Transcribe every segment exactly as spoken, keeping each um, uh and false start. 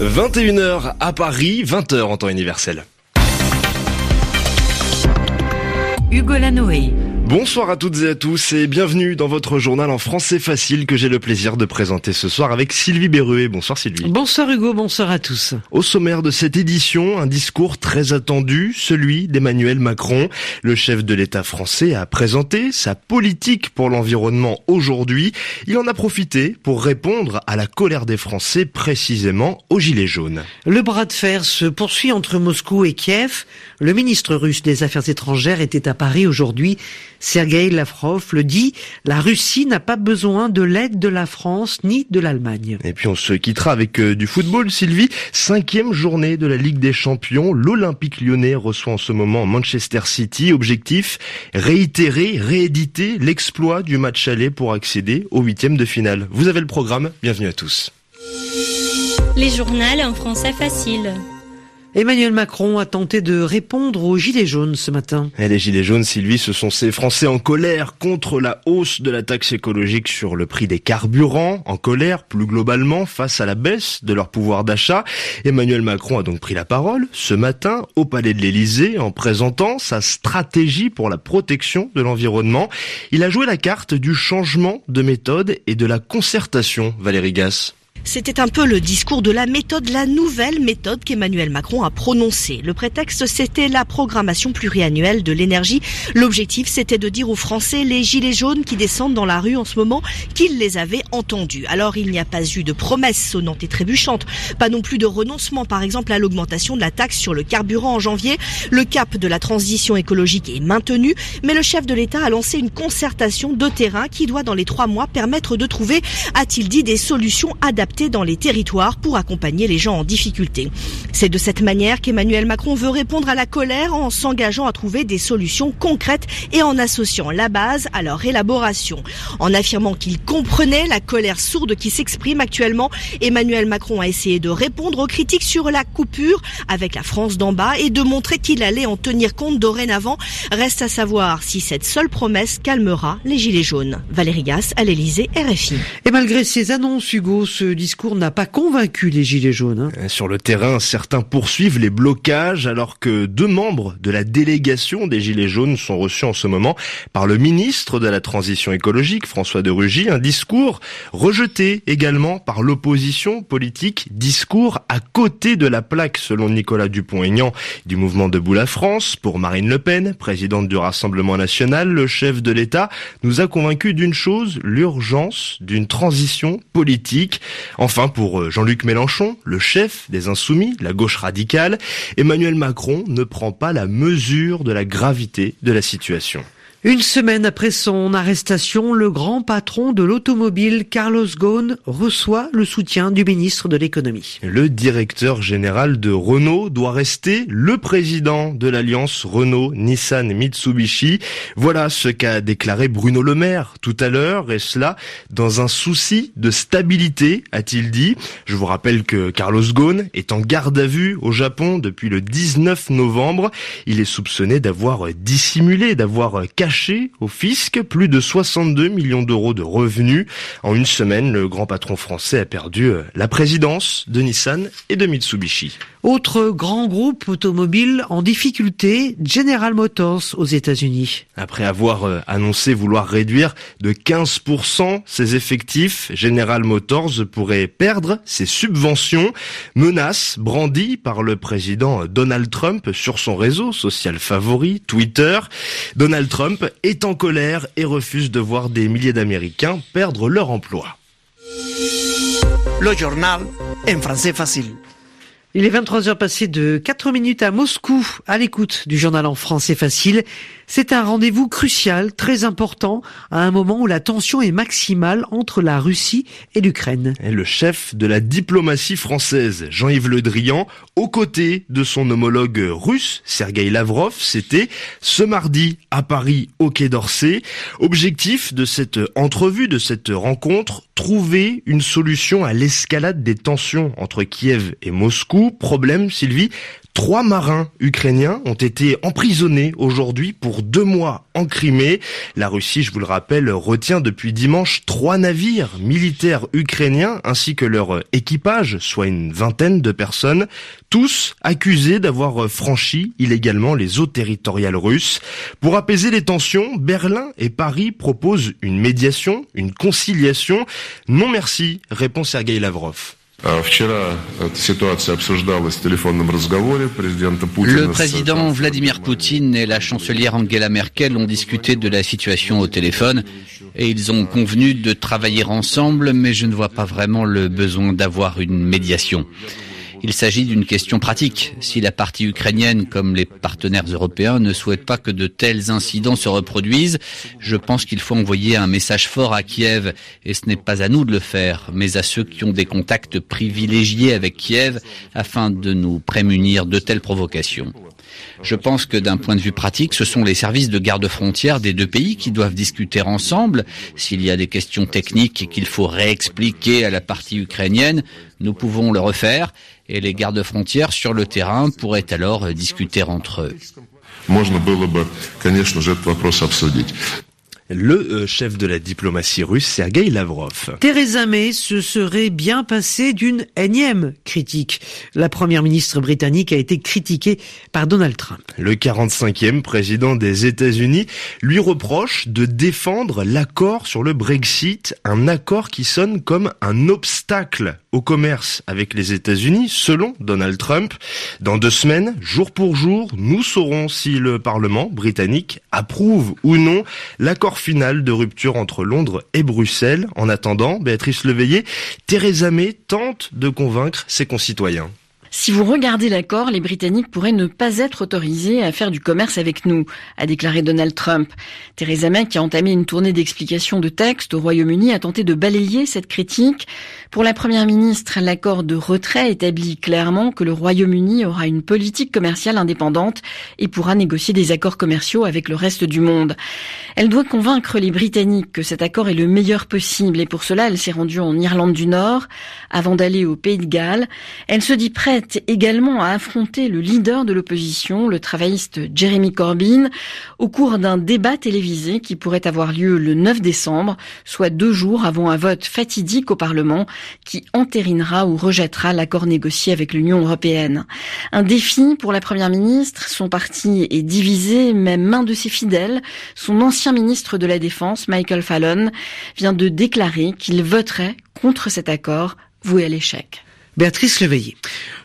vingt et une heures à Paris, vingt heures en temps universel. Hugo Lanoé. Bonsoir à toutes et à tous et bienvenue dans votre journal en français facile que j'ai le plaisir de présenter ce soir avec Sylvie Berruet. Bonsoir Sylvie. Bonsoir Hugo, bonsoir à tous. Au sommaire de cette édition, un discours très attendu, celui d'Emmanuel Macron. Le chef de l'État français a présenté sa politique pour l'environnement aujourd'hui. Il en a profité pour répondre à la colère des Français, précisément aux Gilets jaunes. Le bras de fer se poursuit entre Moscou et Kiev. Le ministre russe des Affaires étrangères était à Paris aujourd'hui. Sergueï Lavrov le dit, la Russie n'a pas besoin de l'aide de la France ni de l'Allemagne. Et puis on se quittera avec du football, Sylvie. Cinquième journée de la Ligue des Champions. L'Olympique lyonnais reçoit en ce moment Manchester City. Objectif, réitérer, rééditer l'exploit du match aller pour accéder au huitième de finale. Vous avez le programme, bienvenue à tous. Les journaux en français facile. Emmanuel Macron a tenté de répondre aux Gilets jaunes ce matin. Et les Gilets jaunes, Sylvie, ce sont ces Français en colère contre la hausse de la taxe écologique sur le prix des carburants, en colère plus globalement face à la baisse de leur pouvoir d'achat. Emmanuel Macron a donc pris la parole ce matin au Palais de l'Élysée en présentant sa stratégie pour la protection de l'environnement. Il a joué la carte du changement de méthode et de la concertation, Valérie Gasse. C'était un peu le discours de la méthode, la nouvelle méthode qu'Emmanuel Macron a prononcée. Le prétexte, c'était la programmation pluriannuelle de l'énergie. L'objectif, c'était de dire aux Français, les Gilets jaunes qui descendent dans la rue en ce moment, qu'ils les avaient entendus. Alors, il n'y a pas eu de promesses sonnantes et trébuchantes, pas non plus de renoncement, par exemple, à l'augmentation de la taxe sur le carburant en janvier. Le cap de la transition écologique est maintenu, mais le chef de l'État a lancé une concertation de terrain qui doit, dans les trois mois, permettre de trouver, a-t-il dit, des solutions adaptées dans les territoires pour accompagner les gens en difficulté. C'est de cette manière qu'Emmanuel Macron veut répondre à la colère en s'engageant à trouver des solutions concrètes et en associant la base à leur élaboration. En affirmant qu'il comprenait la colère sourde qui s'exprime actuellement, Emmanuel Macron a essayé de répondre aux critiques sur la coupure avec la France d'en bas et de montrer qu'il allait en tenir compte dorénavant. Reste à savoir si cette seule promesse calmera les Gilets jaunes. Valérie Gasse, à l'Élysée, R F I. Et malgré ces annonces, Hugo, ce discours n'a pas convaincu les Gilets jaunes. Hein. Sur le terrain, certains poursuivent les blocages alors que deux membres de la délégation des Gilets jaunes sont reçus en ce moment par le ministre de la Transition écologique, François de Rugy. Un discours rejeté également par l'opposition politique. Discours à côté de la plaque selon Nicolas Dupont-Aignan du mouvement Debout la France. Pour Marine Le Pen, présidente du Rassemblement National, le chef de l'État nous a convaincus d'une chose, l'urgence d'une transition politique. Enfin, pour Jean-Luc Mélenchon, le chef des Insoumis, la gauche radicale, Emmanuel Macron ne prend pas la mesure de la gravité de la situation. Une semaine après son arrestation, le grand patron de l'automobile, Carlos Ghosn, reçoit le soutien du ministre de l'économie. Le directeur général de Renault doit rester le président de l'alliance Renault-Nissan-Mitsubishi. Voilà ce qu'a déclaré Bruno Le Maire tout à l'heure, et cela dans un souci de stabilité, a-t-il dit. Je vous rappelle que Carlos Ghosn est en garde à vue au Japon depuis le dix-neuf novembre. Il est soupçonné d'avoir dissimulé, d'avoir caché Caché au fisc plus de soixante-deux millions d'euros de revenus. En une semaine, le grand patron français a perdu la présidence de Nissan et de Mitsubishi. Autre grand groupe automobile en difficulté, General Motors aux États-Unis. Après avoir annoncé vouloir réduire de quinze pour cent ses effectifs, General Motors pourrait perdre ses subventions. Menace brandie par le président Donald Trump sur son réseau social favori, Twitter. Donald Trump est en colère et refuse de voir des milliers d'Américains perdre leur emploi. Le journal en français facile. Il est vingt-trois heures passées de quatre minutes à Moscou, à l'écoute du journal en français facile. C'est un rendez-vous crucial, très important, à un moment où la tension est maximale entre la Russie et l'Ukraine. Et le chef de la diplomatie française, Jean-Yves Le Drian, aux côtés de son homologue russe, Sergueï Lavrov, c'était ce mardi à Paris, au Quai d'Orsay. Objectif de cette entrevue, de cette rencontre, trouver une solution à l'escalade des tensions entre Kiev et Moscou. Problème, Sylvie, Trois marins ukrainiens ont été emprisonnés aujourd'hui pour deux mois en Crimée. La Russie, je vous le rappelle, retient depuis dimanche trois navires militaires ukrainiens ainsi que leur équipage, soit une vingtaine de personnes, tous accusés d'avoir franchi illégalement les eaux territoriales russes. Pour apaiser les tensions, Berlin et Paris proposent une médiation, une conciliation. Non merci, répond Sergueï Lavrov. Le président Vladimir Poutine et la chancelière Angela Merkel ont discuté de la situation au téléphone et ils ont convenu de travailler ensemble, mais je ne vois pas vraiment le besoin d'avoir une médiation. Il s'agit d'une question pratique. Si la partie ukrainienne, comme les partenaires européens, ne souhaite pas que de tels incidents se reproduisent, je pense qu'il faut envoyer un message fort à Kiev. Et ce n'est pas à nous de le faire, mais à ceux qui ont des contacts privilégiés avec Kiev afin de nous prémunir de telles provocations. Je pense que d'un point de vue pratique, ce sont les services de garde-frontière des deux pays qui doivent discuter ensemble. S'il y a des questions techniques qu'il faut réexpliquer à la partie ukrainienne, nous pouvons le refaire et les gardes-frontières sur le terrain pourraient alors discuter entre eux. Le chef de la diplomatie russe, Sergueï Lavrov. Theresa May se serait bien passée d'une énième critique. La première ministre britannique a été critiquée par Donald Trump. Le quarante-cinquième président des États-Unis lui reproche de défendre l'accord sur le Brexit, un accord qui sonne comme un obstacle au commerce avec les États-Unis, selon Donald Trump. Dans deux semaines, jour pour jour, nous saurons si le Parlement britannique approuve ou non l'accord final de rupture entre Londres et Bruxelles. En attendant, Béatrice Leveillé, Theresa May tente de convaincre ses concitoyens. Si vous regardez l'accord, les Britanniques pourraient ne pas être autorisés à faire du commerce avec nous, a déclaré Donald Trump. Theresa May, qui a entamé une tournée d'explications de textes au Royaume-Uni, a tenté de balayer cette critique. Pour la première ministre, l'accord de retrait établit clairement que le Royaume-Uni aura une politique commerciale indépendante et pourra négocier des accords commerciaux avec le reste du monde. Elle doit convaincre les Britanniques que cet accord est le meilleur possible et pour cela, elle s'est rendue en Irlande du Nord avant d'aller au Pays de Galles. Elle se dit prête également à affronter le leader de l'opposition, le travailliste Jeremy Corbyn, au cours d'un débat télévisé qui pourrait avoir lieu le neuf décembre, soit deux jours avant un vote fatidique au Parlement qui entérinera ou rejettera l'accord négocié avec l'Union européenne. Un défi pour la Première ministre, son parti est divisé, même un de ses fidèles, son ancien ministre de la Défense, Michael Fallon, vient de déclarer qu'il voterait contre cet accord voué à l'échec. Béatrice Leveillé.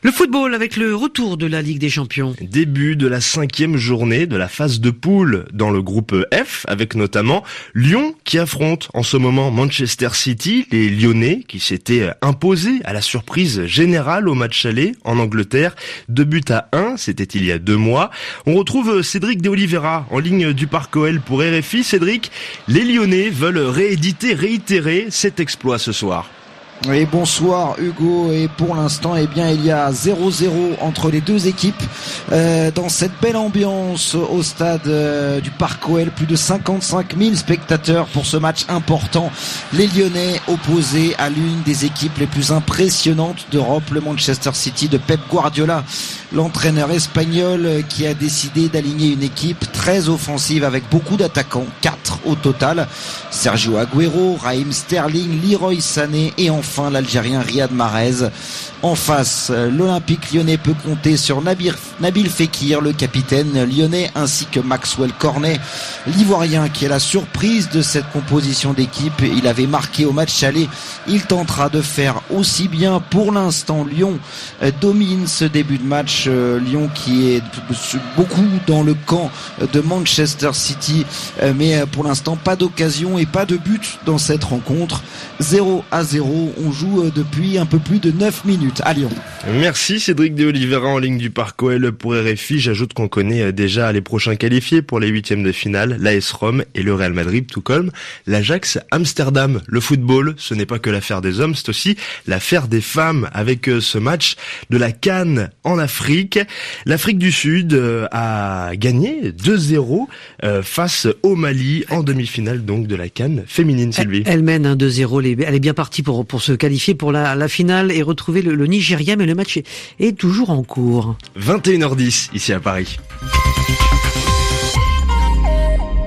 Le football avec le retour de la Ligue des Champions. Début de la cinquième journée de la phase de poule dans le groupe F, avec notamment Lyon qui affronte en ce moment Manchester City, les Lyonnais qui s'étaient imposés à la surprise générale au match aller en Angleterre. Deux buts à un, c'était il y a deux mois. On retrouve Cédric de Oliveira en ligne du Parc O L pour R F I. Cédric, les Lyonnais veulent rééditer, réitérer cet exploit ce soir. Et bonsoir Hugo, et pour l'instant eh bien il y a zéro zéro entre les deux équipes euh, dans cette belle ambiance au stade euh, du Parc O L, plus de cinquante-cinq mille spectateurs pour ce match important. Les Lyonnais opposés à l'une des équipes les plus impressionnantes d'Europe, le Manchester City de Pep Guardiola, l'entraîneur espagnol qui a décidé d'aligner une équipe très offensive avec beaucoup d'attaquants, quatre au total, Sergio Agüero, Raheem Sterling, Leroy Sané et enfin Enfin, l'Algérien Riyad Mahrez. En face, l'Olympique lyonnais peut compter sur Nabil Fekir, le capitaine lyonnais, ainsi que Maxwell Cornet, l'Ivoirien, qui est la surprise de cette composition d'équipe. Il avait marqué au match aller. Il tentera de faire aussi bien. Pour l'instant, Lyon domine ce début de match. Lyon qui est beaucoup dans le camp de Manchester City, mais pour l'instant, pas d'occasion et pas de but dans cette rencontre. zéro à zéro. On joue depuis un peu plus de neuf minutes à Lyon. Merci Cédric de Oliveira en ligne du Parc O L pour R F I. J'ajoute qu'on connaît déjà les prochains qualifiés pour les huitièmes de finale, l'A S Rome et le Real Madrid, tout comme l'Ajax Amsterdam. Le football, ce n'est pas que l'affaire des hommes, c'est aussi l'affaire des femmes avec ce match de la CAN en Afrique. L'Afrique du Sud a gagné deux zéro face au Mali en demi-finale donc de la CAN féminine, Sylvie. Elle mène un deux zéro, elle est bien partie pour, pour se qualifier pour la, la finale et retrouver le, le Nigeria, mais le match est, est toujours en cours. vingt et une heures dix ici à Paris.